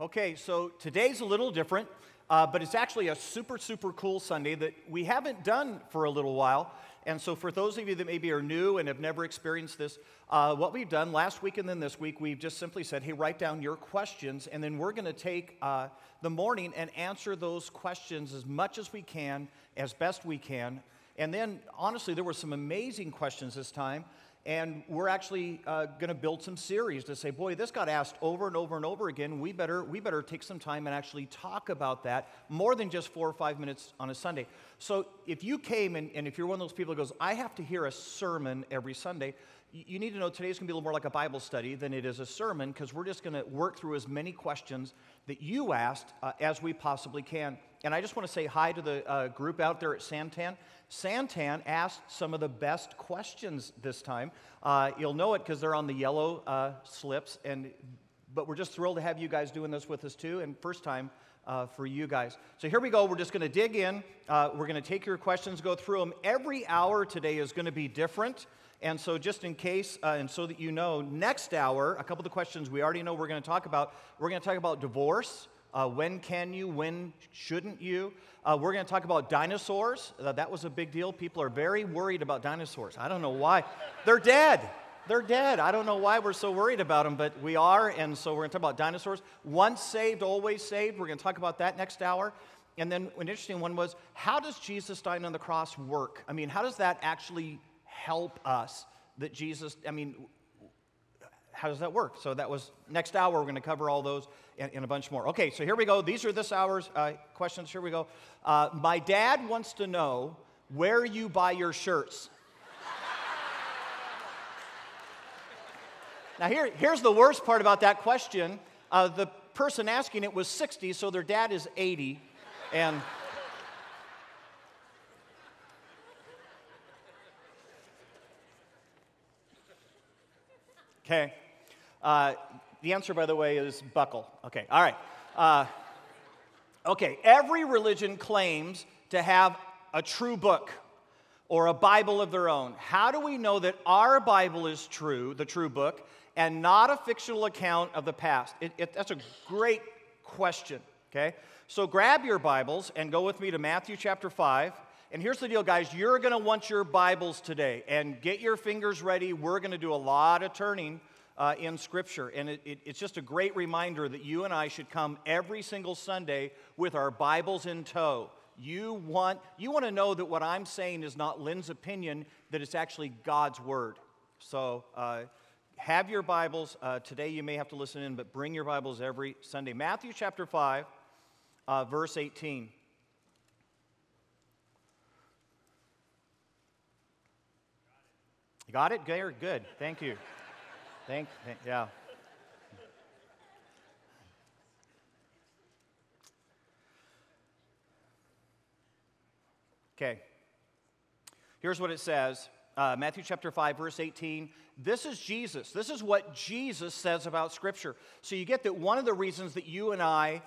Okay, so today's a little different, but it's actually a super cool Sunday that we haven't done for a little while. And so for those of you that maybe are new and have never experienced this, what we've done last week and then this week, we've just simply said, hey, write down your questions, and then we're going to take the morning and answer those questions as much as we can, as best we can. And then, honestly, there were some amazing questions this time. And we're actually going to build some series to say, boy, this got asked over and over and over again. We better take some time and actually talk about that more than just 4 or 5 minutes on a Sunday. So if you came and if you're one of those people who goes, I have to hear a sermon every Sunday, you need to know today's going to be a little more like a Bible study than it is a sermon, because we're just going to work through as many questions that you asked as we possibly can. And I just want to say hi to the group out there at San Tan. San Tan asked some of the best questions this time. You'll know it because they're on the yellow slips. But we're just thrilled to have you guys doing this with us too, and first time for you guys. So here we go. We're just going to dig in. We're going to take your questions, go through them. Every hour today is going to be different. And so just in case, and so that you know, next hour, a couple of the questions we already know we're going to talk about. We're going to talk about divorce. When can you? When shouldn't you? We're going to talk about dinosaurs. That was a big deal. People are very worried about dinosaurs. I don't know why. They're dead. They're dead. I don't know why we're so worried about them, but we are. And so we're going to talk about dinosaurs. Once saved, always saved. We're going to talk about that next hour. And then an interesting one was, how does Jesus dying on the cross work? I mean, how does that actually help us that Jesus, I mean, how does that work? So that was next hour. We're going to cover all those and a bunch more. Okay, so here we go. These are this hour's questions. Here we go. My dad wants to know where you buy your shirts. Now, here's the worst part about that question. The person asking it was 60, so their dad is 80. And okay. The answer, by the way, is buckle. Okay, all right. Okay, every religion claims to have a true book or a Bible of their own. How do we know that our Bible is true, the true book, and not a fictional account of the past? That's a great question, okay? So grab your Bibles and go with me to Matthew chapter 5. And here's the deal, guys. You're going to want your Bibles today. And get your fingers ready. We're going to do a lot of turning in Scripture, and it's just a great reminder that you and I should come every single Sunday with our Bibles in tow. You want to know that what I'm saying is not Lynn's opinion, that it's actually God's Word. So have your Bibles. Today you may have to listen in, but bring your Bibles every Sunday. Matthew chapter 5, verse 18. You got it? Good. Thank you. Yeah. Okay. Here's what it says. Matthew chapter 5, verse 18. This is Jesus. This is what Jesus says about Scripture. So you get that one of the reasons that you and I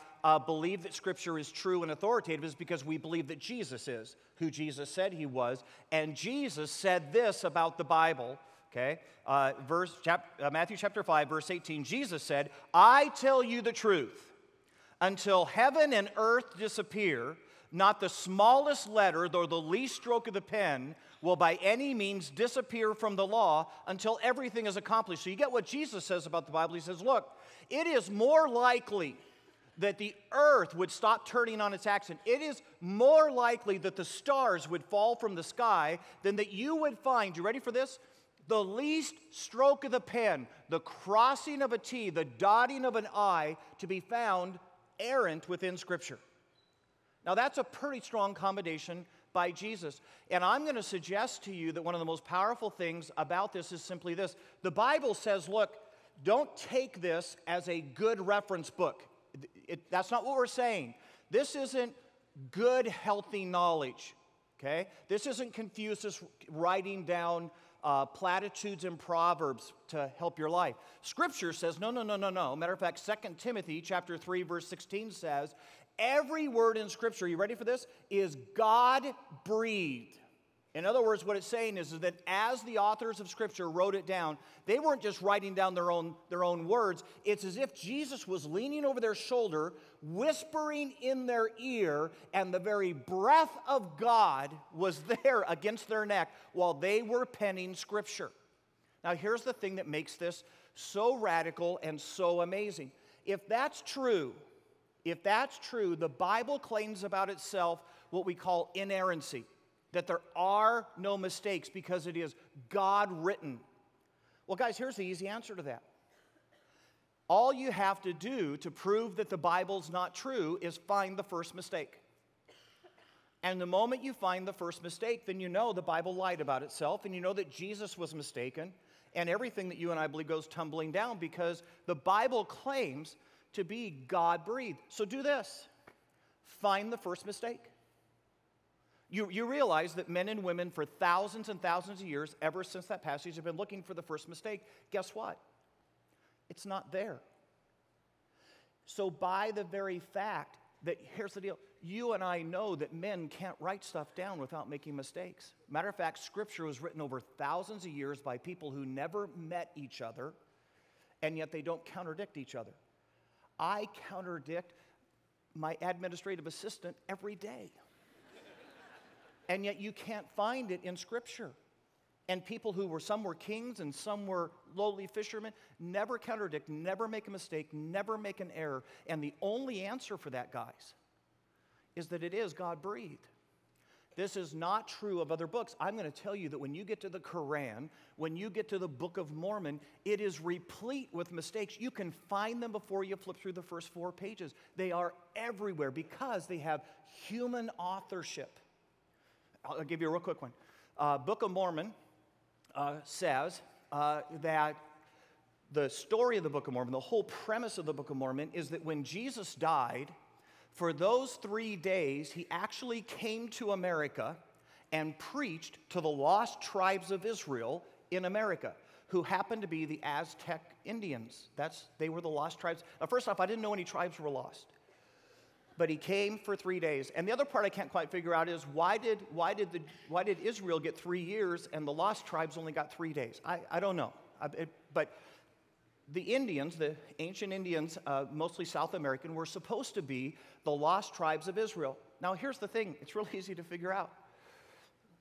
believe that Scripture is true and authoritative is because we believe that Jesus is who Jesus said he was. And Jesus said this about the Bible. Okay, Matthew chapter 5, verse 18, Jesus said, I tell you the truth, until heaven and earth disappear, not the smallest letter, nor the least stroke of the pen, will by any means disappear from the law until everything is accomplished. So you get what Jesus says about the Bible. He says, look, it is more likely that the earth would stop turning on its axis. It is more likely that the stars would fall from the sky than that you would find, you ready for this? The least stroke of the pen, the crossing of a T, the dotting of an I, to be found errant within Scripture. Now that's a pretty strong commendation by Jesus. And I'm going to suggest to you that one of the most powerful things about this is simply this. The Bible says, look, don't take this as a good reference book. That's not what we're saying. This isn't good, healthy knowledge, okay? This isn't Confucius writing down platitudes and proverbs to help your life. Scripture says, no. Matter of fact, 2 Timothy chapter 3, verse 16 says, every word in Scripture, you ready for this, is God-breathed. In other words, what it's saying is that as the authors of Scripture wrote it down, they weren't just writing down their own words. It's as if Jesus was leaning over their shoulder, whispering in their ear, and the very breath of God was there against their neck while they were penning Scripture. Now, here's the thing that makes this so radical and so amazing. If that's true, the Bible claims about itself what we call inerrancy, that there are no mistakes because it is God-written. Well, guys, here's the easy answer to that. All you have to do to prove that the Bible's not true is find the first mistake. And the moment you find the first mistake, then you know the Bible lied about itself, and you know that Jesus was mistaken, and everything that you and I believe goes tumbling down because the Bible claims to be God-breathed. So do this. Find the first mistake. You realize that men and women for thousands and thousands of years, ever since that passage, have been looking for the first mistake. Guess what? It's not there. So by the very fact that, here's the deal, you and I know that men can't write stuff down without making mistakes. Matter of fact, Scripture was written over thousands of years by people who never met each other, and yet they don't contradict each other. I contradict my administrative assistant every day. And yet you can't find it in Scripture. And people some were kings and some were lowly fishermen, never contradict, never make a mistake, never make an error. And the only answer for that, guys, is that it is God-breathed. This is not true of other books. I'm going to tell you that when you get to the Koran, when you get to the Book of Mormon, it is replete with mistakes. You can find them before you flip through the first 4 pages. They are everywhere because they have human authorship. I'll give you a real quick one. Book of Mormon says that the story of the Book of Mormon, the whole premise of the Book of Mormon, is that when Jesus died, for those 3 days, he actually came to America and preached to the lost tribes of Israel in America, who happened to be the Aztec Indians. They were the lost tribes. Now, first off, I didn't know any tribes were lost. But he came for 3 days. And the other part I can't quite figure out is why did Israel get 3 years and the lost tribes only got 3 days? I don't know. But the Indians, the ancient Indians, mostly South American, were supposed to be the lost tribes of Israel. Now here's the thing. It's really easy to figure out.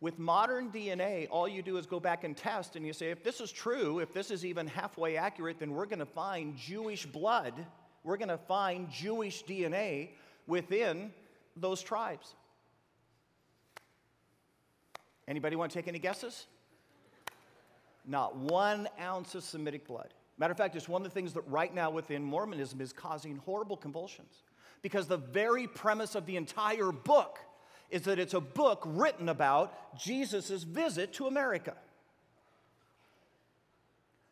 With modern DNA, all you do is go back and test and you say, if this is true, if this is even halfway accurate, then we're going to find Jewish blood. We're going to find Jewish DNA within those tribes. Anybody want to take any guesses? Not 1 ounce of Semitic blood. Matter of fact, it's one of the things that right now within Mormonism is causing horrible convulsions, because the very premise of the entire book is that it's a book written about Jesus' visit to America.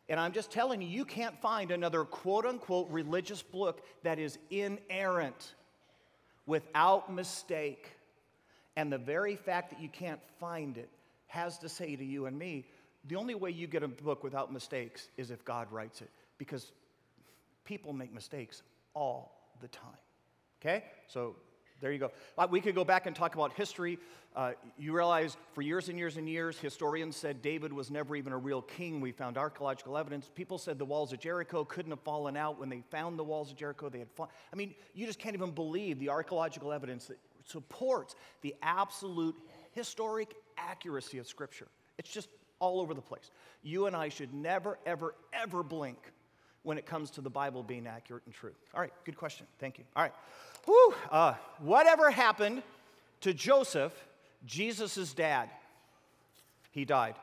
And I'm just telling you can't find another quote-unquote religious book that is inerrant, without mistake. And the very fact that you can't find it has to say to you and me, the only way you get a book without mistakes is if God writes it, because people make mistakes all the time. Okay? So there you go. We could go back and talk about history. You realize for years and years and years, historians said David was never even a real king. We found archaeological evidence. People said the walls of Jericho couldn't have fallen out. When they found the walls of Jericho, they had fallen. I mean, you just can't even believe the archaeological evidence that supports the absolute historic accuracy of Scripture. It's just all over the place. You and I should never, ever, ever blink when it comes to the Bible being accurate and true. All right, good question. Thank you. All right. Whew. Whatever happened to Joseph, Jesus' dad? He died.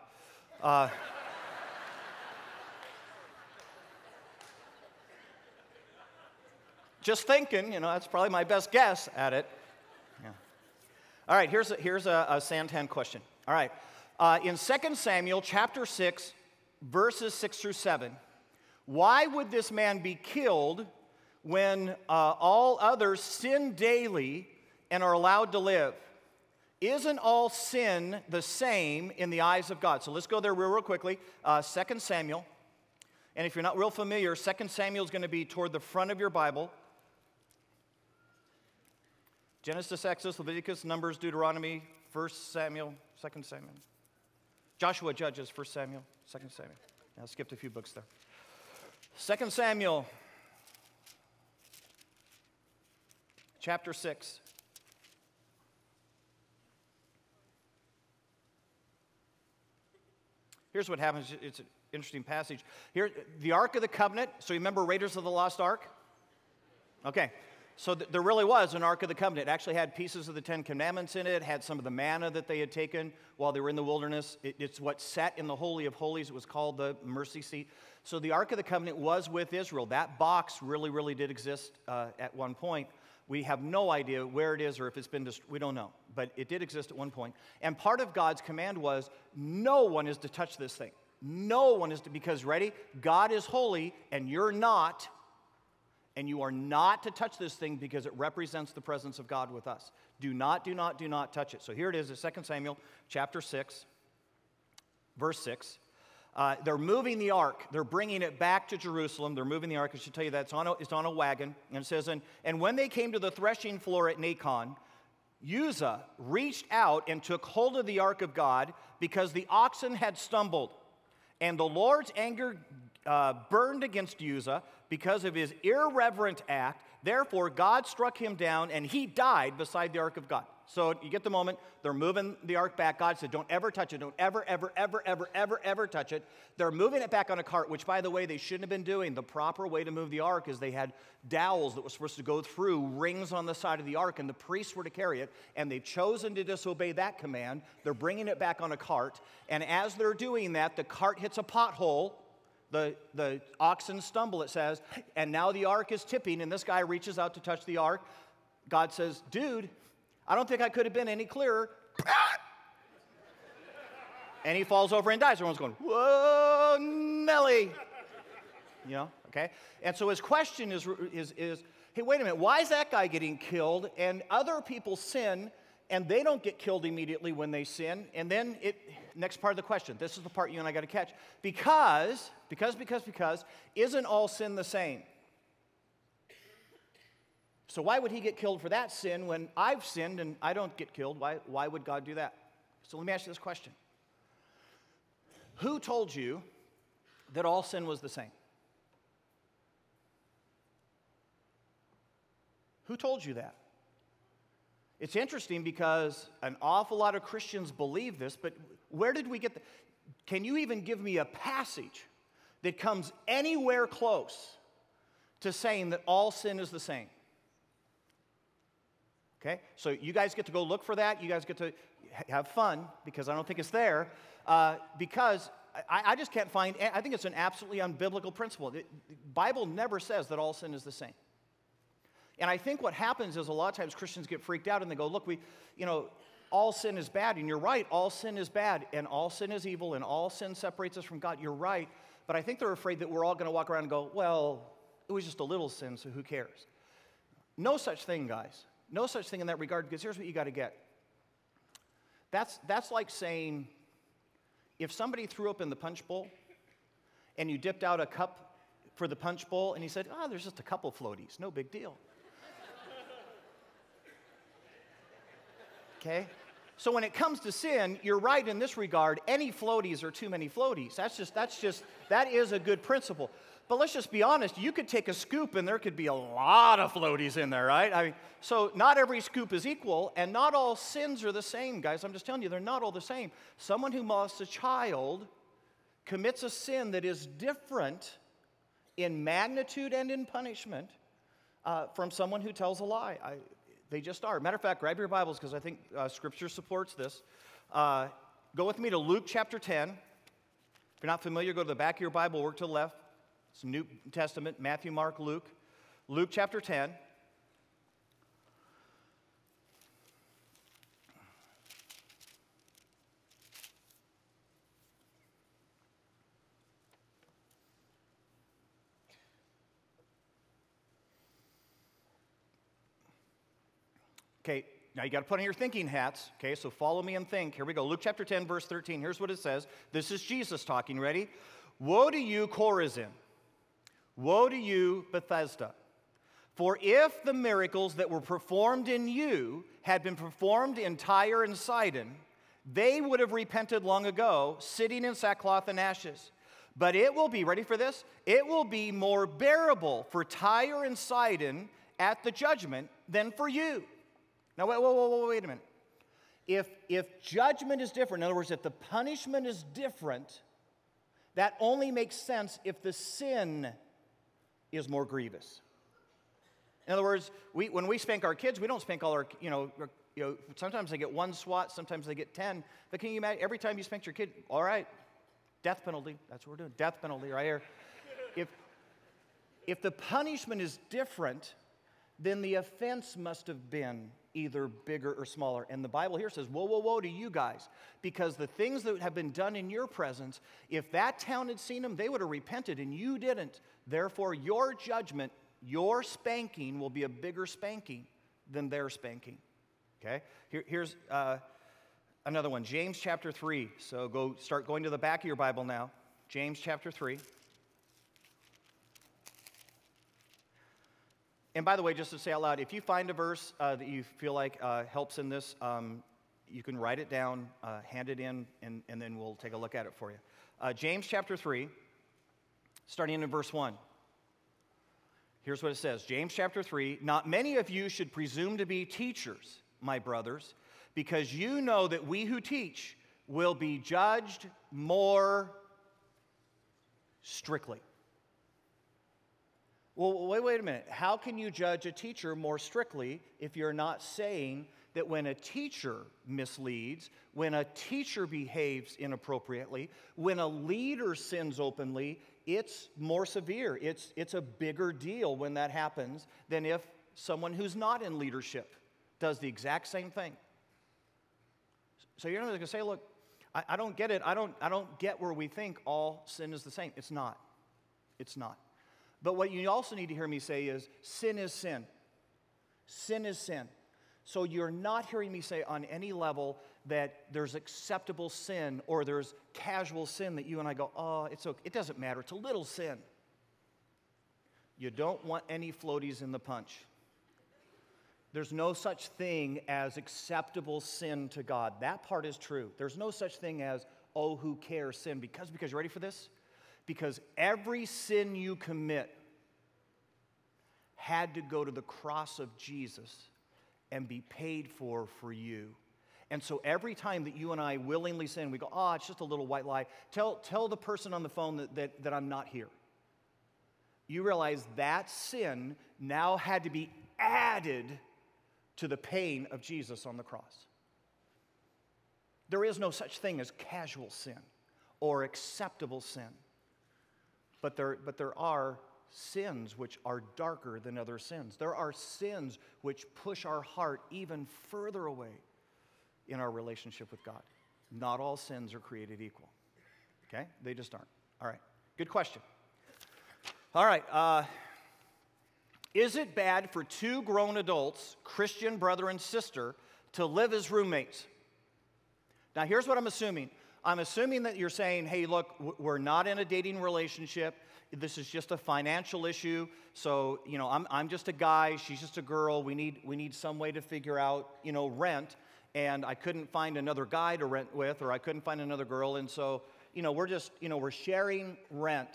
Just thinking, that's probably my best guess at it. Yeah. All right, here's a San Tan question. All right. In 2 Samuel chapter 6, verses 6 through 7, why would this man be killed when all others sin daily and are allowed to live? Isn't all sin the same in the eyes of God? So let's go there real quickly. 2 Samuel. And if you're not real familiar, 2 Samuel is going to be toward the front of your Bible. Genesis, Exodus, Leviticus, Numbers, Deuteronomy, 1 Samuel, 2 Samuel. Joshua, Judges, 1 Samuel, 2 Samuel. Now, I skipped a few books there. 2 Samuel, chapter 6. Here's what happens. It's an interesting passage. Here, the Ark of the Covenant. So you remember Raiders of the Lost Ark? Okay. So there really was an Ark of the Covenant. It actually had pieces of the Ten Commandments in it. It had some of the manna that they had taken while they were in the wilderness. It's what sat in the Holy of Holies. It was called the mercy seat. So the Ark of the Covenant was with Israel. That box really, really did exist at one point. We have no idea where it is or if it's been destroyed. We don't know. But it did exist at one point. And part of God's command was no one is to touch this thing. No one is to, because, ready, God is holy and you're not. And you are not to touch this thing because it represents the presence of God with us. Do not touch it. So here it is in 2 Samuel chapter 6, verse 6. They're moving the ark. They're bringing it back to Jerusalem. They're moving the ark. I should tell you that. It's on a wagon. And it says, and when they came to the threshing floor at Nacon, Uzzah reached out and took hold of the ark of God because the oxen had stumbled. And the Lord's anger burned against Uzzah because of his irreverent act. Therefore, God struck him down, and he died beside the ark of God. So you get the moment. They're moving the ark back. God said, don't ever touch it. Don't ever touch it. They're moving it back on a cart, which, by the way, they shouldn't have been doing. The proper way to move the ark is they had dowels that were supposed to go through rings on the side of the ark, and the priests were to carry it, and they've chosen to disobey that command. They're bringing it back on a cart, and as they're doing that, the cart hits a pothole. The oxen stumble, it says, and now the ark is tipping, and this guy reaches out to touch the ark. God says, dude, I don't think I could have been any clearer. And he falls over and dies. Everyone's going, whoa, Nelly. You know, okay? And so his question is, hey, wait a minute, why is that guy getting killed? And other people sin, and they don't get killed immediately when they sin. And then next part of the question, this is the part you and I got to catch. Because, isn't all sin the same? So why would he get killed for that sin when I've sinned and I don't get killed? Why would God do that? So let me ask you this question. Who told you that all sin was the same? Who told you that? It's interesting because an awful lot of Christians believe this, but where did we get that? Can you even give me a passage that comes anywhere close to saying that all sin is the same? Okay, so you guys get to go look for that. You guys get to have fun because I don't think it's there. Because I just can't find, I think it's an absolutely unbiblical principle. The Bible never says that all sin is the same. And I think what happens is a lot of times Christians get freaked out and they go, look, all sin is bad. And you're right, all sin is bad. And all sin is evil. And all sin separates us from God. You're right. But I think they're afraid that we're all going to walk around and go, well, it was just a little sin, so who cares? No such thing, guys. No such thing in that regard, because here's what you got to get. That's like saying if somebody threw up in the punch bowl and you dipped out a cup for the punch bowl and he said, there's just a couple floaties, no big deal. Okay? So when it comes to sin, you're right in this regard. Any floaties are too many floaties. That is a good principle. But let's just be honest, you could take a scoop and there could be a lot of floaties in there, right? I mean, so not every scoop is equal, and not all sins are the same, guys. I'm just telling you, they're not all the same. Someone who molests a child commits a sin that is different in magnitude and in punishment from someone who tells a lie. They just are. Matter of fact, grab your Bibles because I think Scripture supports this. Go with me to Luke chapter 10. If you're not familiar, go to the back of your Bible, work to the left. It's New Testament, Matthew, Mark, Luke. Luke chapter 10. Okay, now you got to put on your thinking hats. Okay, so follow me and think. Here we go. Luke chapter 10, verse 13. Here's what it says. This is Jesus talking. Ready? Woe to you, Chorazin. Woe to you, Bethsaida! For if the miracles that were performed in you had been performed in Tyre and Sidon, they would have repented long ago, sitting in sackcloth and ashes. But it will be, ready for this? It will be more bearable for Tyre and Sidon at the judgment than for you. Now, wait a minute. If judgment is different, in other words, if the punishment is different, that only makes sense if the sin is more grievous. In other words, when we spank our kids, we don't spank all our, sometimes they get one swat, sometimes they get 10. But can you imagine, every time you spank your kid, all right, death penalty, that's what we're doing, death penalty right here. If the punishment is different, then the offense must have been either bigger or smaller. And the Bible here says, woe to you guys, because the things that have been done in your presence, if that town had seen them, they would have repented, and you didn't. Therefore, your judgment, your spanking will be a bigger spanking than their spanking. Okay? Here's another one, James chapter 3. So start going to the back of your Bible now. James chapter 3. And by the way, just to say out loud, if you find a verse that you feel like helps in this, you can write it down, hand it in, and then we'll take a look at it for you. James chapter 3, starting in verse 1. Here's what it says. James chapter 3, not many of you should presume to be teachers, my brothers, because you know that we who teach will be judged more strictly. Well, wait a minute. How can you judge a teacher more strictly if you're not saying that when a teacher misleads, when a teacher behaves inappropriately, when a leader sins openly, it's more severe. It's a bigger deal when that happens than if someone who's not in leadership does the exact same thing. So you're not going to say, look, I don't get it. I don't get where we think all sin is the same. It's not. It's not. But what you also need to hear me say is sin is sin. Sin is sin. So you're not hearing me say on any level that there's acceptable sin or there's casual sin that you and I go, oh, it's okay. It doesn't matter. It's a little sin. You don't want any floaties in the punch. There's no such thing as acceptable sin to God. That part is true. There's no such thing as, oh, who cares sin? Because you ready for this? Because every sin you commit had to go to the cross of Jesus and be paid for you. And so every time that you and I willingly sin, we go, oh, it's just a little white lie. Tell the person on the phone that I'm not here. You realize that sin now had to be added to the pain of Jesus on the cross. There is no such thing as casual sin or acceptable sin. But there are sins which are darker than other sins. There are sins which push our heart even further away in our relationship with God. Not all sins are created equal. Okay? They just aren't. All right. Good question. All right. Is it bad for two grown adults, Christian brother and sister, to live as roommates? Now, here's what I'm assuming. I'm assuming that you're saying, hey, look, we're not in a dating relationship. This is just a financial issue. So, I'm just a guy. She's just a girl. We need some way to figure out, rent. And I couldn't find another guy to rent with, or I couldn't find another girl. And so, we're just, we're sharing rent.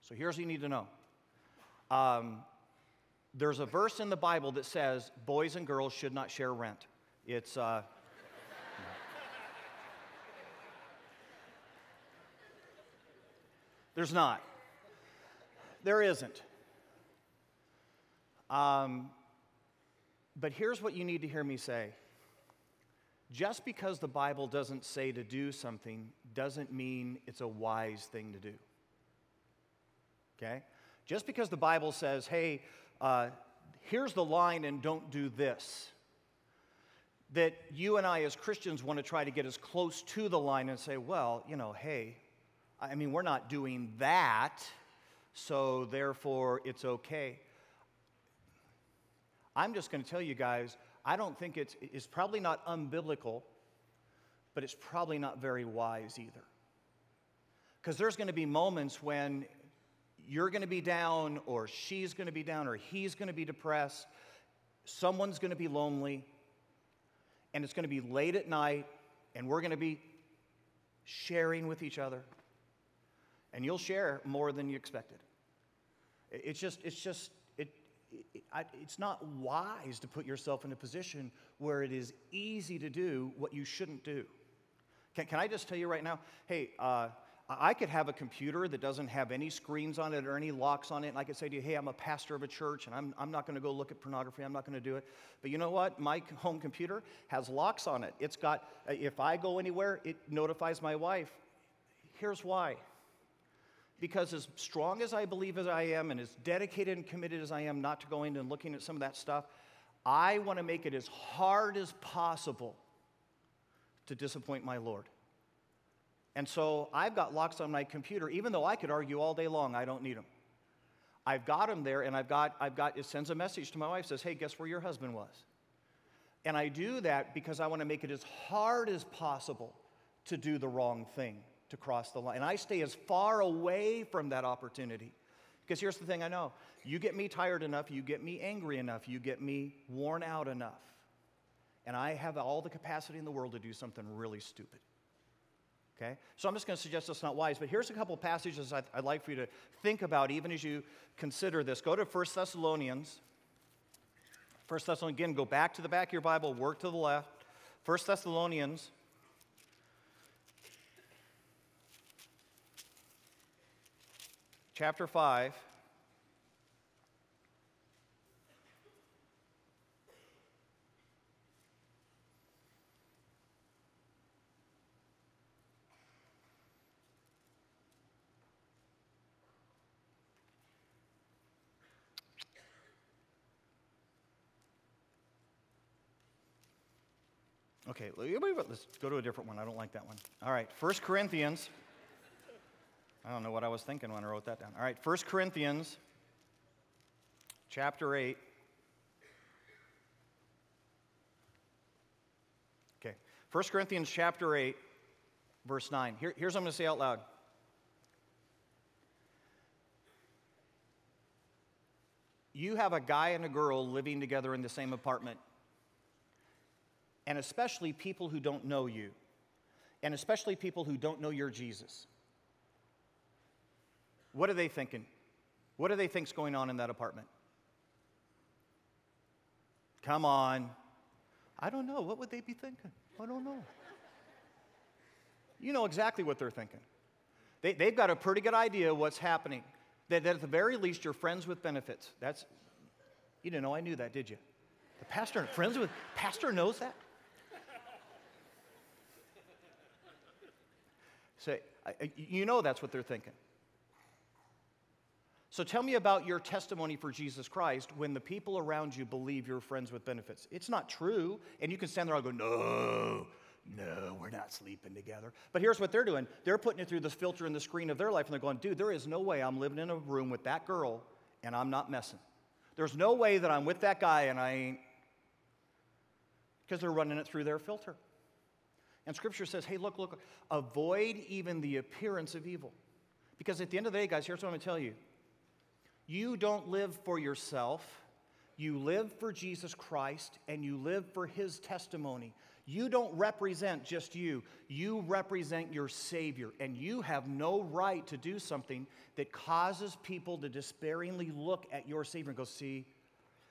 So here's what you need to know. There's a verse in the Bible that says boys and girls should not share rent. It's... There's not. There isn't. But here's what you need to hear me say. Just because the Bible doesn't say to do something doesn't mean it's a wise thing to do. Okay? Just because the Bible says, hey, here's the line and don't do this, that you and I as Christians want to try to get as close to the line and say, well, hey, I mean, we're not doing that, so therefore it's okay. I'm just going to tell you guys, I don't think it's probably not unbiblical, but it's probably not very wise either. Because there's going to be moments when you're going to be down, or she's going to be down, or he's going to be depressed. Someone's going to be lonely, and it's going to be late at night, and we're going to be sharing with each other, and you'll share more than you expected. It's not wise to put yourself in a position where it is easy to do what you shouldn't do. Can I just tell you right now, hey, I could have a computer that doesn't have any screens on it or any locks on it, and I could say to you, hey, I'm a pastor of a church, and I'm not going to go look at pornography. I'm not going to do it. But you know what? My home computer has locks on it. It's got, if I go anywhere, it notifies my wife. Here's why. Because as strong as I believe as I am, and as dedicated and committed as I am not to going and looking at some of that stuff, I want to make it as hard as possible to disappoint my Lord. And so I've got locks on my computer, even though I could argue all day long, I don't need them. I've got them there, and I've got. It sends a message to my wife, says, hey, guess where your husband was? And I do that because I want to make it as hard as possible to do the wrong thing, to cross the line. And I stay as far away from that opportunity. Because here's the thing I know. You get me tired enough, you get me angry enough, you get me worn out enough, and I have all the capacity in the world to do something really stupid. Okay? So I'm just going to suggest that's not wise. But here's a couple passages I'd like for you to think about even as you consider this. Go to 1 Thessalonians. 1 Thessalonians, again, go back to the back of your Bible, work to the left. 1 Thessalonians. Chapter 5, okay, let's go to a different one. I don't like that one. All right, 1 Corinthians. I don't know what I was thinking when I wrote that down. All right, 1 Corinthians chapter 8. Okay, 1 Corinthians chapter 8, verse 9. Here's what I'm going to say out loud. You have a guy and a girl living together in the same apartment, and especially people who don't know you, and especially people who don't know your Jesus. What are they thinking? What do they think's going on in that apartment? Come on. I don't know. What would they be thinking? I don't know. You know exactly what they're thinking. They've got a pretty good idea what's happening. That at the very least, you're friends with benefits. That's, you didn't know I knew that, did you? The pastor, friends with, pastor knows that? So, you know that's what they're thinking. So tell me about your testimony for Jesus Christ when the people around you believe you're friends with benefits. It's not true. And you can stand there and go, no, we're not sleeping together. But here's what they're doing. They're putting it through the filter and the screen of their life, and they're going, dude, there is no way I'm living in a room with that girl and I'm not messing. There's no way that I'm with that guy and I ain't. Because they're running it through their filter. And Scripture says, hey, look, avoid even the appearance of evil. Because at the end of the day, guys, here's what I'm going to tell you. You don't live for yourself. You live for Jesus Christ, and you live for his testimony. You don't represent just you. You represent your Savior, and you have no right to do something that causes people to despairingly look at your Savior and go, see,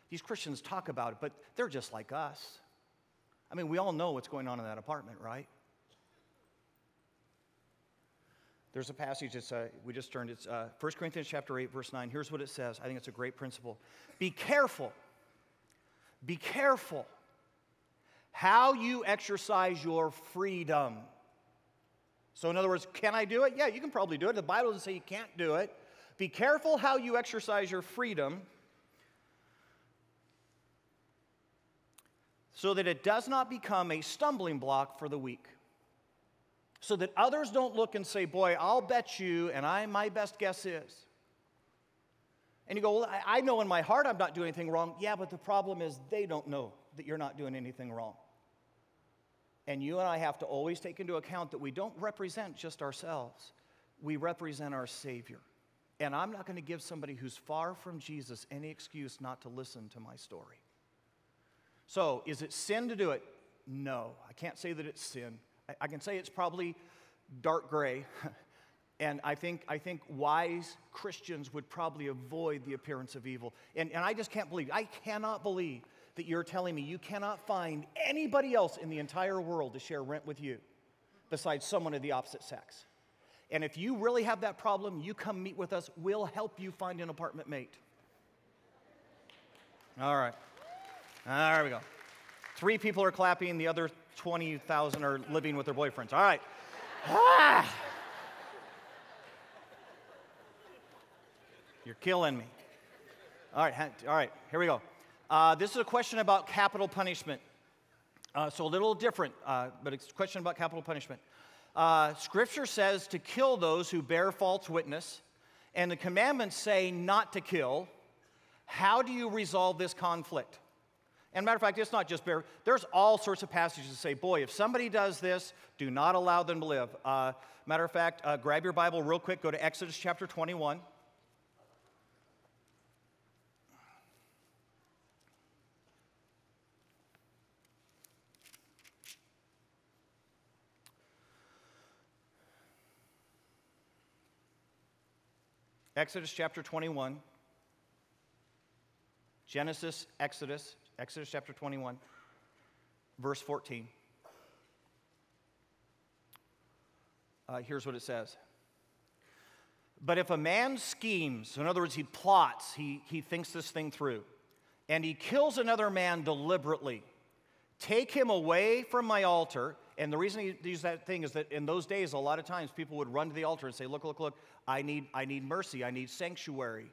these Christians talk about it, but they're just like us. I mean, we all know what's going on in that apartment, right? There's a passage that's we just turned. It's 1 Corinthians chapter 8, verse 9. Here's what it says. I think it's a great principle. Be careful how you exercise your freedom. So in other words, can I do it? Yeah, you can probably do it. The Bible doesn't say you can't do it. Be careful how you exercise your freedom so that it does not become a stumbling block for the weak. So that others don't look and say, boy, I'll bet you, and my best guess is. And you go, well, I know in my heart I'm not doing anything wrong. Yeah, but the problem is they don't know that you're not doing anything wrong. And you and I have to always take into account that we don't represent just ourselves. We represent our Savior. And I'm not going to give somebody who's far from Jesus any excuse not to listen to my story. So, is it sin to do it? No, I can't say that it's sin. I can say it's probably dark gray. And I think wise Christians would probably avoid the appearance of evil. And I just can't believe, I cannot believe that you're telling me you cannot find anybody else in the entire world to share rent with you besides someone of the opposite sex. And if you really have that problem, you come meet with us. We'll help you find an apartment mate. All right. There we go. 3 people are clapping. The other 20,000 are living with their boyfriends. All right. Ah! You're killing me. All right, here we go. This is a question about capital punishment. So a little different, but it's a question about capital punishment. Scripture says to kill those who bear false witness, and the commandments say not to kill. How do you resolve this conflict? And matter of fact, it's not just bear. There's all sorts of passages that say, boy, if somebody does this, do not allow them to live. Matter of fact, grab your Bible real quick. Go to Exodus chapter 21. Exodus chapter 21, Genesis, Exodus chapter 21, verse 14. Here's what it says. But if a man schemes, so in other words, he plots, he thinks this thing through, and he kills another man deliberately, take him away from my altar. And the reason he used that thing is that in those days, a lot of times people would run to the altar and say, look, I need mercy, I need sanctuary.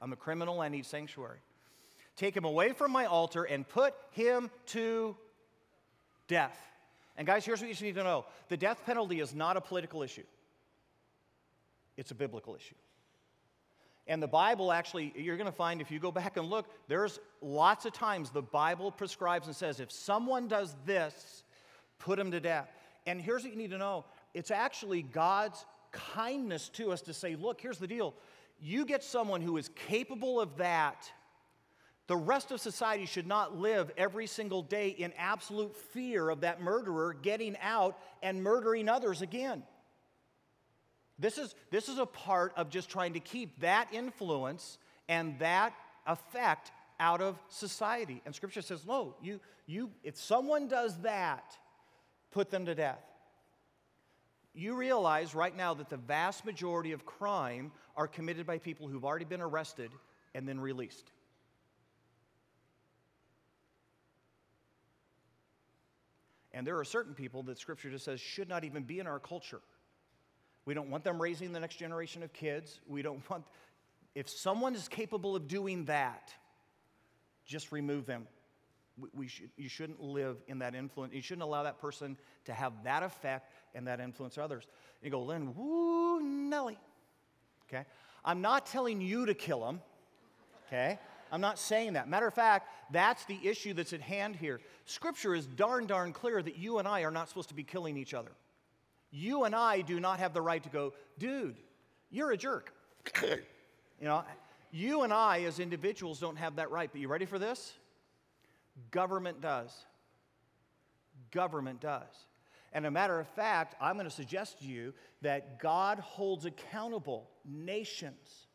I'm a criminal, I need sanctuary. Take him away from my altar and put him to death. And guys, here's what you need to know. The death penalty is not a political issue. It's a biblical issue. And the Bible actually, you're going to find if you go back and look, there's lots of times the Bible prescribes and says, if someone does this, put him to death. And here's what you need to know. It's actually God's kindness to us to say, look, here's the deal. You get someone who is capable of that. The rest of society should not live every single day in absolute fear of that murderer getting out and murdering others again. This is a part of just trying to keep that influence and that effect out of society. And Scripture says, no, you if someone does that, put them to death. You realize right now that the vast majority of crime are committed by people who've already been arrested and then released. And there are certain people that Scripture just says should not even be in our culture. We don't want them raising the next generation of kids. We don't want, if someone is capable of doing that, just remove them. You shouldn't live in that influence. You shouldn't allow that person to have that effect and that influence others. You go, Lynn, woo, Nelly. Okay? I'm not telling you to kill him. Okay? I'm not saying that. Matter of fact, that's the issue that's at hand here. Scripture is darn clear that you and I are not supposed to be killing each other. You and I do not have the right to go, dude, you're a jerk. You and I as individuals don't have that right. But you ready for this? Government does. Government does. And a matter of fact, I'm going to suggest to you that God holds accountable nations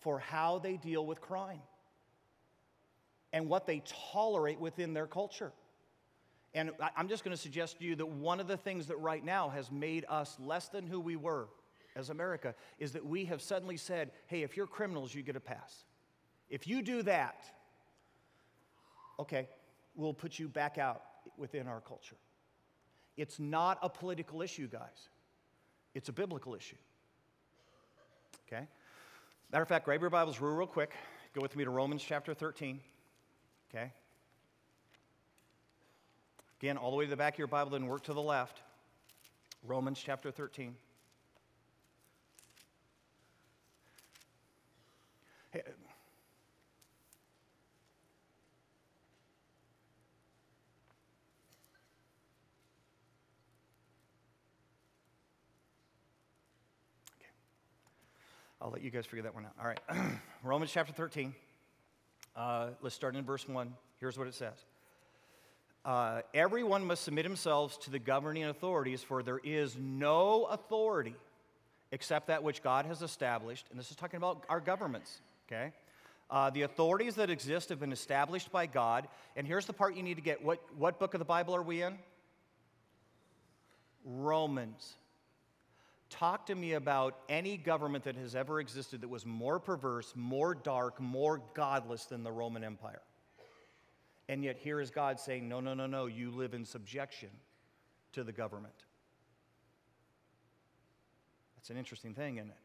for how they deal with crime and what they tolerate within their culture. And I'm just going to suggest to you that one of the things that right now has made us less than who we were as America is that we have suddenly said, hey, if you're criminals, you get a pass. If you do that, okay, we'll put you back out within our culture. It's not a political issue, guys. It's a biblical issue. Okay? Matter of fact, grab your Bibles real quick. Go with me to Romans chapter 13. Okay? Again, all the way to the back of your Bible, then work to the left. Romans chapter 13. Hey, I'll let you guys figure that one out. All right. Romans chapter 13. Let's start in verse 1. Here's what it says. Everyone must submit themselves to the governing authorities, for there is no authority except that which God has established. And this is talking about our governments, okay? The authorities that exist have been established by God. And here's the part you need to get. What book of the Bible are we in? Romans. Talk to me about any government that has ever existed that was more perverse, more dark, more godless than the Roman Empire. And yet here is God saying, no, no, no, no, you live in subjection to the government. That's an interesting thing, isn't it?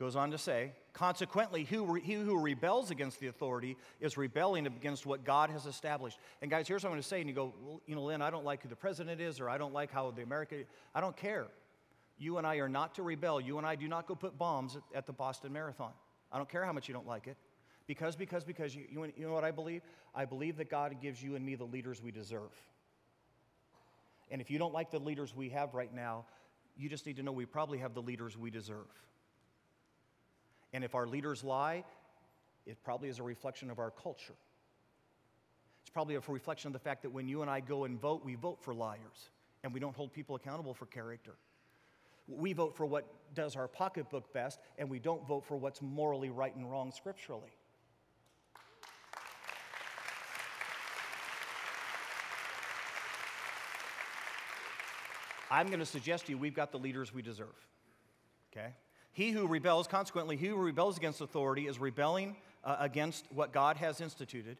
Goes on to say, consequently, he who rebels against the authority is rebelling against what God has established. And guys, here's what I'm going to say, and you go, well, you know, Lynn, I don't like who the president is, or I don't like how the American, I don't care. You and I are not to rebel. You and I do not go put bombs at the Boston Marathon. I don't care how much you don't like it. Because you know what I believe? I believe that God gives you and me the leaders we deserve. And if you don't like the leaders we have right now, you just need to know we probably have the leaders we deserve. And if our leaders lie, it probably is a reflection of our culture. It's probably a reflection of the fact that when you and I go and vote, we vote for liars, and we don't hold people accountable for character. We vote for what does our pocketbook best, and we don't vote for what's morally right and wrong scripturally. I'm going to suggest to you we've got the leaders we deserve, okay? He who rebels against authority is rebelling against what God has instituted,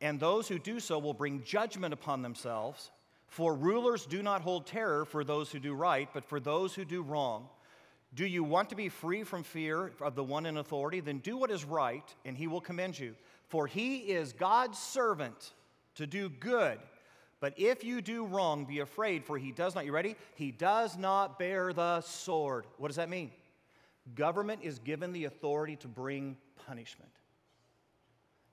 and those who do so will bring judgment upon themselves, for rulers do not hold terror for those who do right, but for those who do wrong. Do you want to be free from fear of the one in authority? Then do what is right, and he will commend you. For he is God's servant to do good. But if you do wrong, be afraid, for he does not, you ready? He does not bear the sword. What does that mean? Government is given the authority to bring punishment.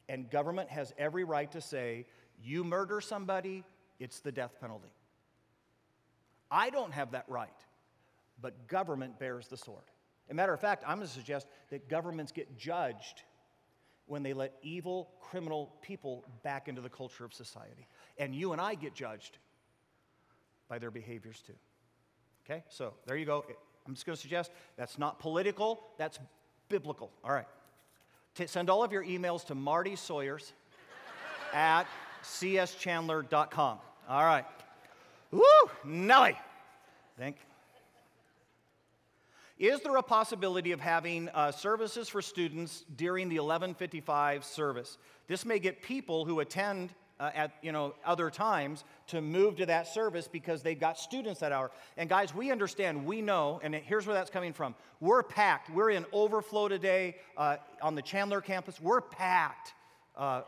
And government has every right to say, you murder somebody, it's the death penalty. I don't have that right, but government bears the sword. As a matter of fact, I'm going to suggest that governments get judged when they let evil, criminal people back into the culture of society. And you and I get judged by their behaviors too. Okay, so there you go. I'm just going to suggest that's not political, that's biblical. All right. Send all of your emails to Marty Sawyers at cschandler.com. All right. Woo, Nelly. Thank you. Is there a possibility of having services for students during the 11:55 service? This may get people who attend at other times to move to that service because they've got students that hour. And guys, we understand, we know, and here's where that's coming from. We're packed. We're in overflow today on the Chandler campus. We're packed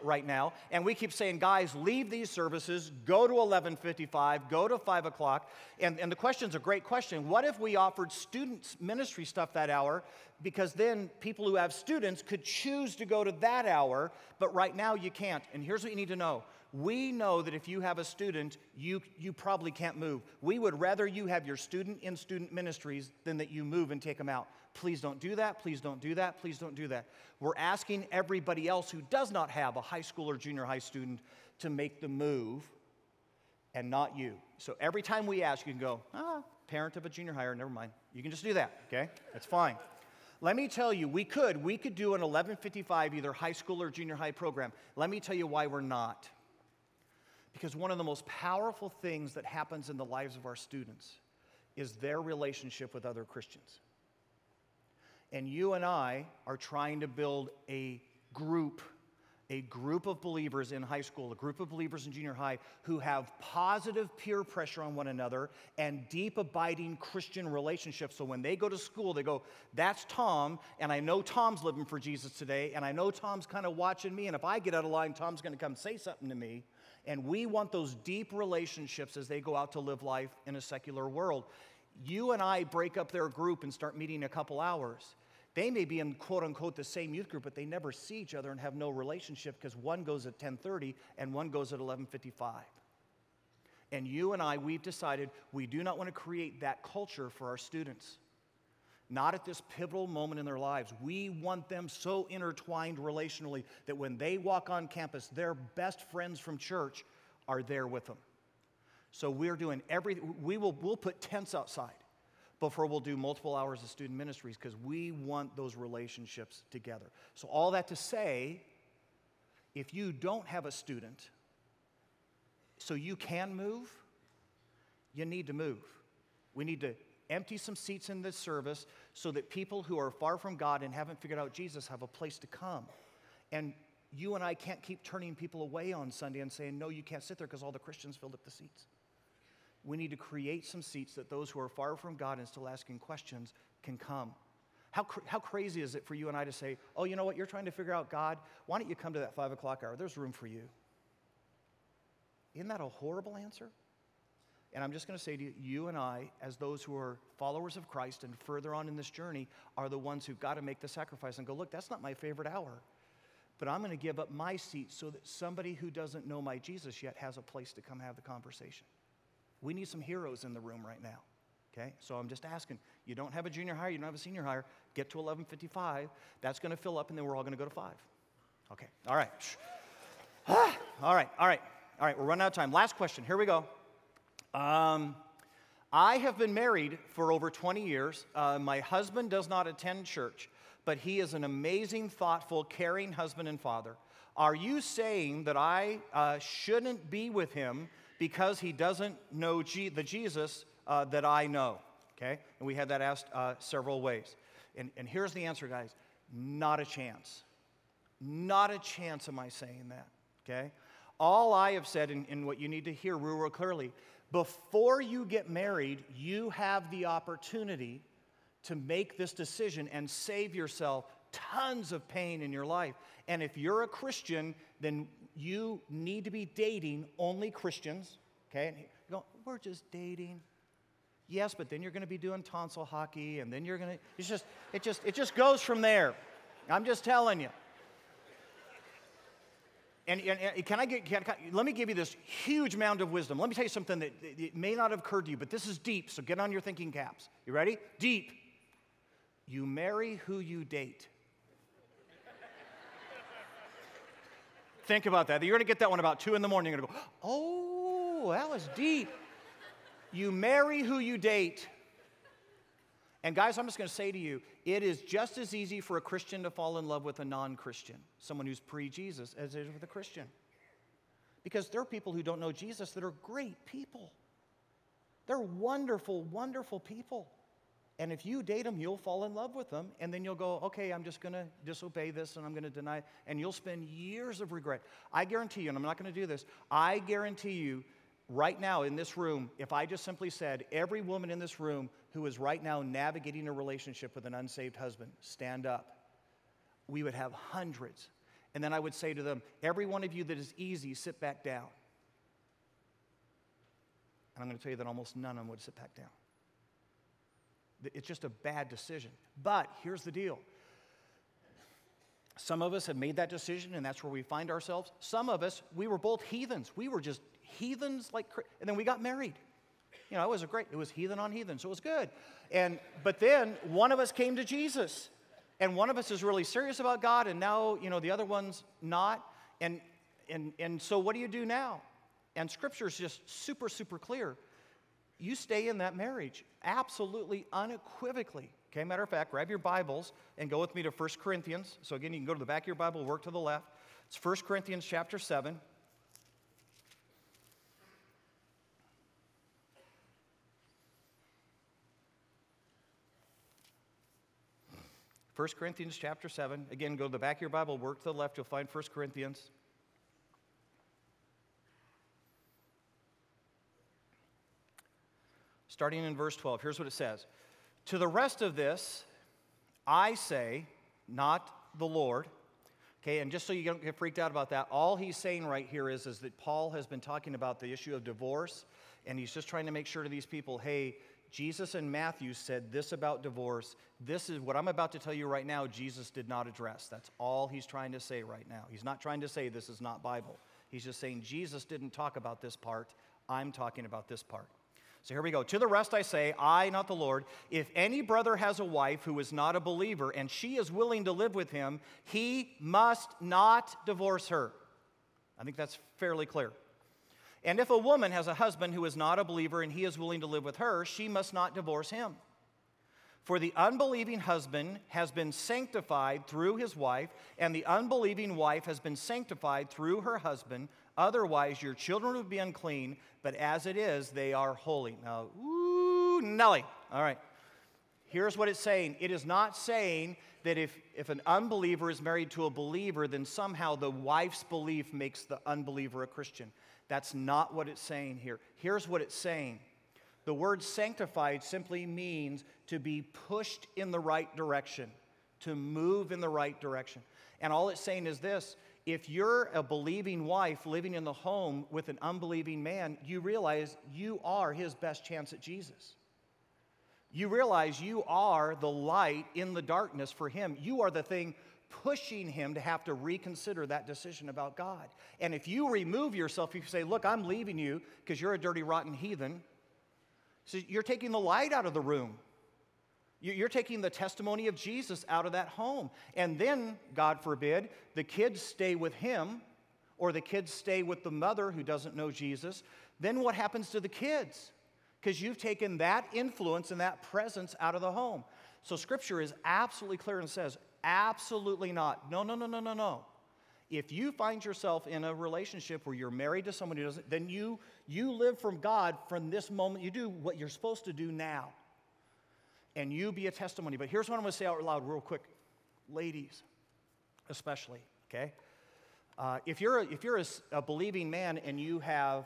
right now. And we keep saying, guys, leave these services, go to 11:55, go to 5 o'clock. And the question's a great question. What if we offered students ministry stuff that hour? Because then people who have students could choose to go to that hour, but right now you can't. And here's what you need to know. We know that if you have a student, you probably can't move. We would rather you have your student in student ministries than that you move and take them out. Please don't do that. Please don't do that. Please don't do that. We're asking everybody else who does not have a high school or junior high student to make the move, and not you. So every time we ask, you can go, parent of a junior higher, never mind. You can just do that, okay? That's fine. Let me tell you, we could do an 11:55 either high school or junior high program. Let me tell you why we're not. Because one of the most powerful things that happens in the lives of our students is their relationship with other Christians. And you and I are trying to build a group of believers in high school, a group of believers in junior high who have positive peer pressure on one another and deep, abiding Christian relationships. So when they go to school, they go, that's Tom, and I know Tom's living for Jesus today, and I know Tom's kind of watching me, and if I get out of line, Tom's going to come say something to me. And we want those deep relationships as they go out to live life in a secular world. You and I break up their group and start meeting a couple hours. They may be in, quote, unquote, the same youth group, but they never see each other and have no relationship because one goes at 10:30 and one goes at 11:55. And you and I, we've decided we do not want to create that culture for our students. not at this pivotal moment in their lives. We want them so intertwined relationally that when they walk on campus, their best friends from church are there with them. So we're doing everything. We'll put tents outside before we'll do multiple hours of student ministries because we want those relationships together. So all that to say, if you don't have a student so you can move, you need to move. We need to empty some seats in this service so that people who are far from God and haven't figured out Jesus have a place to come. And you and I can't keep turning people away on Sunday and saying, no, you can't sit there because all the Christians filled up the seats. We need to create some seats that those who are far from God and still asking questions can come. How crazy is it for you and I to say, oh, you know what, you're trying to figure out God. Why don't you come to that 5 o'clock hour? There's room for you. Isn't that a horrible answer? And I'm just going to say to you, you and I, as those who are followers of Christ and further on in this journey, are the ones who've got to make the sacrifice and go, look, that's not my favorite hour, but I'm going to give up my seat so that somebody who doesn't know my Jesus yet has a place to come have the conversation. We need some heroes in the room right now, okay? So I'm just asking, you don't have a junior hire, you don't have a senior hire, get to 11:55. That's going to fill up, and then we're all going to go to 5. Okay, all right. All right, we're running out of time. Last question, here we go. I have been married for over 20 years. My husband does not attend church, but he is an amazing, thoughtful, caring husband and father. Are you saying that I shouldn't be with him because he doesn't know the Jesus that I know? Okay? And we had that asked several ways. And here's the answer, guys. Not a chance. Not a chance am I saying that. Okay? All I have said, and what you need to hear real clearly, before you get married, you have the opportunity to make this decision and save yourself tons of pain in your life. And if you're a Christian, then you need to be dating only Christians, okay? And you go, we're just dating. Yes, but then you're going to be doing tonsil hockey, and then you're going to, it just goes from there. I'm just telling you. And let me give you this huge mound of wisdom. Let me tell you something that it may not have occurred to you, but this is deep, so get on your thinking caps. You ready? Deep. You marry who you date. Think about that. You're going to get that one about 2 in the morning. You're going to go, oh, that was deep. You marry who you date. And guys, I'm just going to say to you, it is just as easy for a Christian to fall in love with a non-Christian, someone who's pre-Jesus, as it is with a Christian. Because there are people who don't know Jesus that are great people. They're wonderful, wonderful people. And if you date them, you'll fall in love with them, and then you'll go, okay, I'm just going to disobey this, and I'm going to deny it, and you'll spend years of regret. I guarantee you, and I'm not going to do this, I guarantee you, right now in this room, if I just simply said, every woman in this room who is right now navigating a relationship with an unsaved husband, stand up, we would have hundreds. And then I would say to them, every one of you that is easy, sit back down. And I'm going to tell you that almost none of them would sit back down. It's just a bad decision. But here's the deal. Some of us have made that decision, and that's where we find ourselves. Some of us, we were both heathens. We were just heathens, like, and then we got married. You know, it was heathen on heathen, so it was good. But then one of us came to Jesus, and one of us is really serious about God, and now, you know, the other one's not. And so what do you do now? And Scripture is just super, super clear. You stay in that marriage, absolutely, unequivocally. Okay, matter of fact, grab your Bibles and go with me to 1 Corinthians. So again, you can go to the back of your Bible, work to the left. It's 1 Corinthians chapter 7. Again, go to the back of your Bible, work to the left, you'll find 1 Corinthians. Starting in verse 12, here's what it says. To the rest of this, I say, not the Lord. Okay, and just so you don't get freaked out about that, all he's saying right here is that Paul has been talking about the issue of divorce, and he's just trying to make sure to these people, hey, Jesus and Matthew said this about divorce. This is what I'm about to tell you right now, Jesus did not address. That's all he's trying to say right now. He's not trying to say this is not Bible. He's just saying Jesus didn't talk about this part. I'm talking about this part. So here we go. To the rest I say, I, not the Lord, if any brother has a wife who is not a believer and she is willing to live with him, he must not divorce her. I think that's fairly clear. And if a woman has a husband who is not a believer and he is willing to live with her, she must not divorce him. For the unbelieving husband has been sanctified through his wife, and the unbelieving wife has been sanctified through her husband. Otherwise, your children would be unclean, but as it is, they are holy. Now, ooh, Nelly. All right. Here's what it's saying. It is not saying that if an unbeliever is married to a believer, then somehow the wife's belief makes the unbeliever a Christian. That's not what it's saying here. Here's what it's saying. The word sanctified simply means to be pushed in the right direction, to move in the right direction. And all it's saying is this: if you're a believing wife living in the home with an unbelieving man, you realize you are his best chance at Jesus. You realize you are the light in the darkness for him. You are the thing pushing him to have to reconsider that decision about God. And if you remove yourself, if you say, look, I'm leaving you because you're a dirty, rotten heathen, so you're taking the light out of the room. You're taking the testimony of Jesus out of that home. And then, God forbid, the kids stay with him or the kids stay with the mother who doesn't know Jesus. Then what happens to the kids? Because you've taken that influence and that presence out of the home. So Scripture is absolutely clear and says, absolutely not. No. If you find yourself in a relationship where you're married to someone who doesn't, then you live from God from this moment. You do what you're supposed to do now. And you be a testimony. But here's what I'm going to say out loud real quick. Ladies, especially, okay? If you're a believing man and you have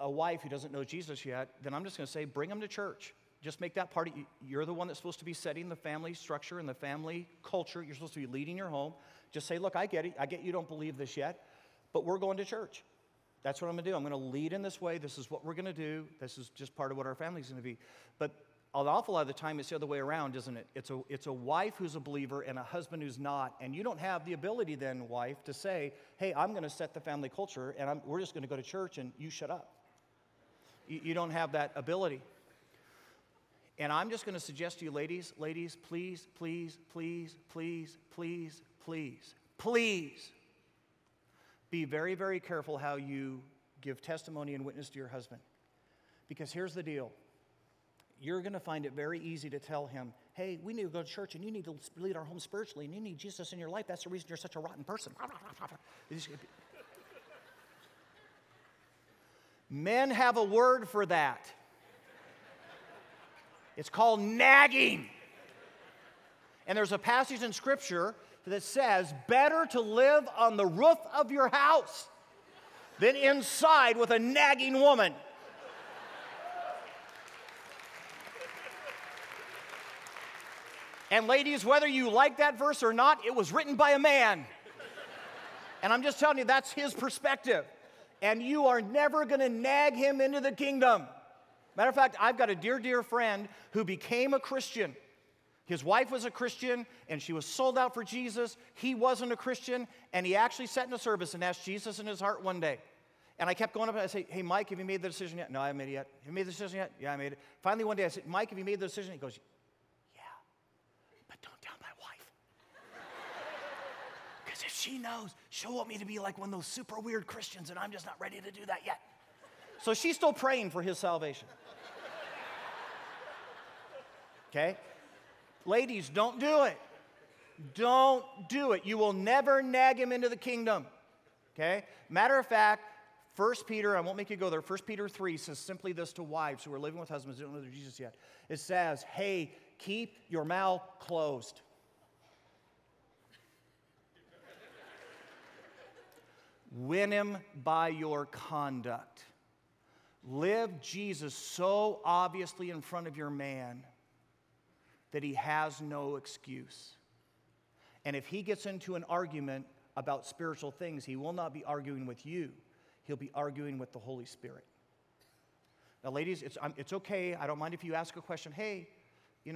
a wife who doesn't know Jesus yet, then I'm just going to say, bring them to church. Just make that part of you. You're the one that's supposed to be setting the family structure and the family culture. You're supposed to be leading your home. Just say, look, I get it. I get you don't believe this yet, but we're going to church. That's what I'm going to do. I'm going to lead in this way. This is what we're going to do. This is just part of what our family's going to be. But an awful lot of the time, it's the other way around, isn't it? It's a wife who's a believer and a husband who's not, and you don't have the ability then, wife, to say, hey, I'm going to set the family culture, and we're just going to go to church, and you shut up. You don't have that ability. And I'm just going to suggest to you, ladies, please, be very, very careful how you give testimony and witness to your husband. Because here's the deal. You're going to find it very easy to tell him, hey, we need to go to church, and you need to lead our home spiritually, and you need Jesus in your life. That's the reason you're such a rotten person. Men have a word for that. It's called nagging. And there's a passage in Scripture that says, better to live on the roof of your house than inside with a nagging woman. And ladies, whether you like that verse or not, it was written by a man. And I'm just telling you, that's his perspective. And you are never going to nag him into the kingdom. Matter of fact, I've got a dear, dear friend who became a Christian. His wife was a Christian, and she was sold out for Jesus. He wasn't a Christian, and he actually sat in a service and asked Jesus in his heart one day. And I kept going up and I say, hey, Mike, have you made the decision yet? No, I haven't made it yet. Have you made the decision yet? Yeah, I made it. Finally, one day I said, Mike, have you made the decision? He goes, yeah, but don't tell my wife. Because if she knows, she'll want me to be like one of those super weird Christians, and I'm just not ready to do that yet. So she's still praying for his salvation. Okay? Ladies, don't do it. Don't do it. You will never nag him into the kingdom. Okay? Matter of fact, 1 Peter, I won't make you go there, 1 Peter 3 says simply this to wives who are living with husbands who don't know their Jesus yet. It says, hey, keep your mouth closed. Win him by your conduct. Live Jesus so obviously in front of your man that he has no excuse. And if he gets into an argument about spiritual things, he will not be arguing with you. He'll be arguing with the Holy Spirit. Now, ladies, it's okay. I don't mind if you ask a question. Hey, could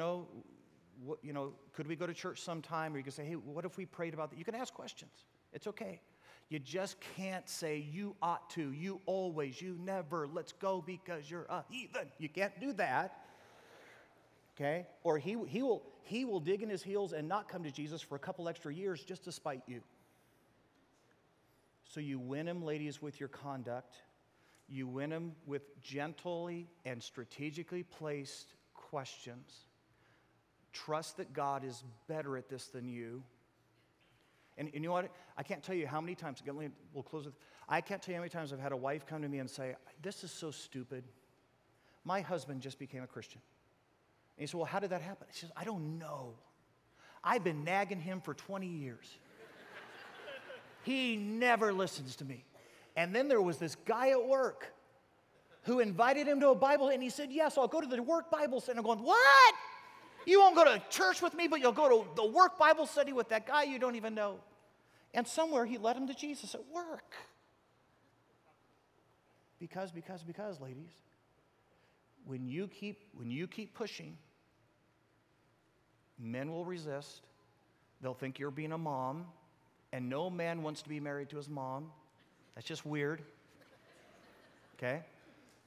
we go to church sometime? Or you can say, hey, what if we prayed about that? You can ask questions. It's okay. You just can't say you ought to, you always, you never, let's go because you're a heathen. You can't do that. Okay? Or he will dig in his heels and not come to Jesus for a couple extra years just to spite you. So you win him, ladies, with your conduct. You win him with gently and strategically placed questions. Trust that God is better at this than you. And you know what? I can't tell you how many times, we'll close with, I can't tell you how many times I've had a wife come to me and say, this is so stupid. My husband just became a Christian. And he said, well, how did that happen? She says, I don't know. I've been nagging him for 20 years. He never listens to me. And then there was this guy at work who invited him to a Bible, and he said, yes, I'll go to the work Bible study. And I'm going, what? You won't go to church with me, but you'll go to the work Bible study with that guy you don't even know. And somewhere he led him to Jesus at work. Because, ladies, when you keep pushing, men will resist. They'll think you're being a mom, and no man wants to be married to his mom. That's just weird. Okay?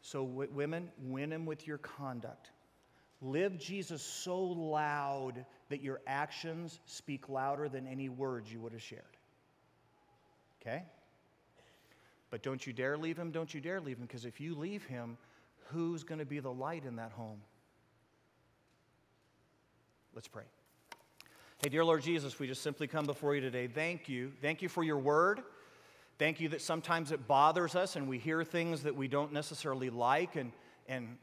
So women, win him with your conduct. Live Jesus so loud that your actions speak louder than any words you would have shared. Okay? But don't you dare leave him, because if you leave him, who's going to be the light in that home? Let's pray. Hey, dear Lord Jesus, we just simply come before you today. Thank you. Thank you for your word. Thank you that sometimes it bothers us and we hear things that we don't necessarily like and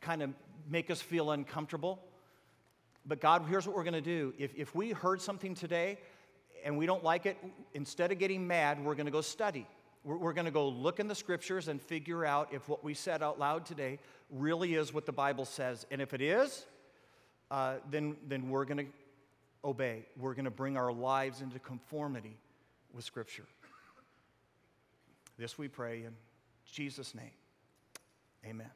kind of make us feel uncomfortable. But God, here's what we're going to do. If we heard something today and we don't like it, instead of getting mad, we're going to go study. We're going to go look in the scriptures and figure out if what we said out loud today really is what the Bible says. And if it is, then we're going to obey. We're going to bring our lives into conformity with scripture. This we pray in Jesus' name. Amen.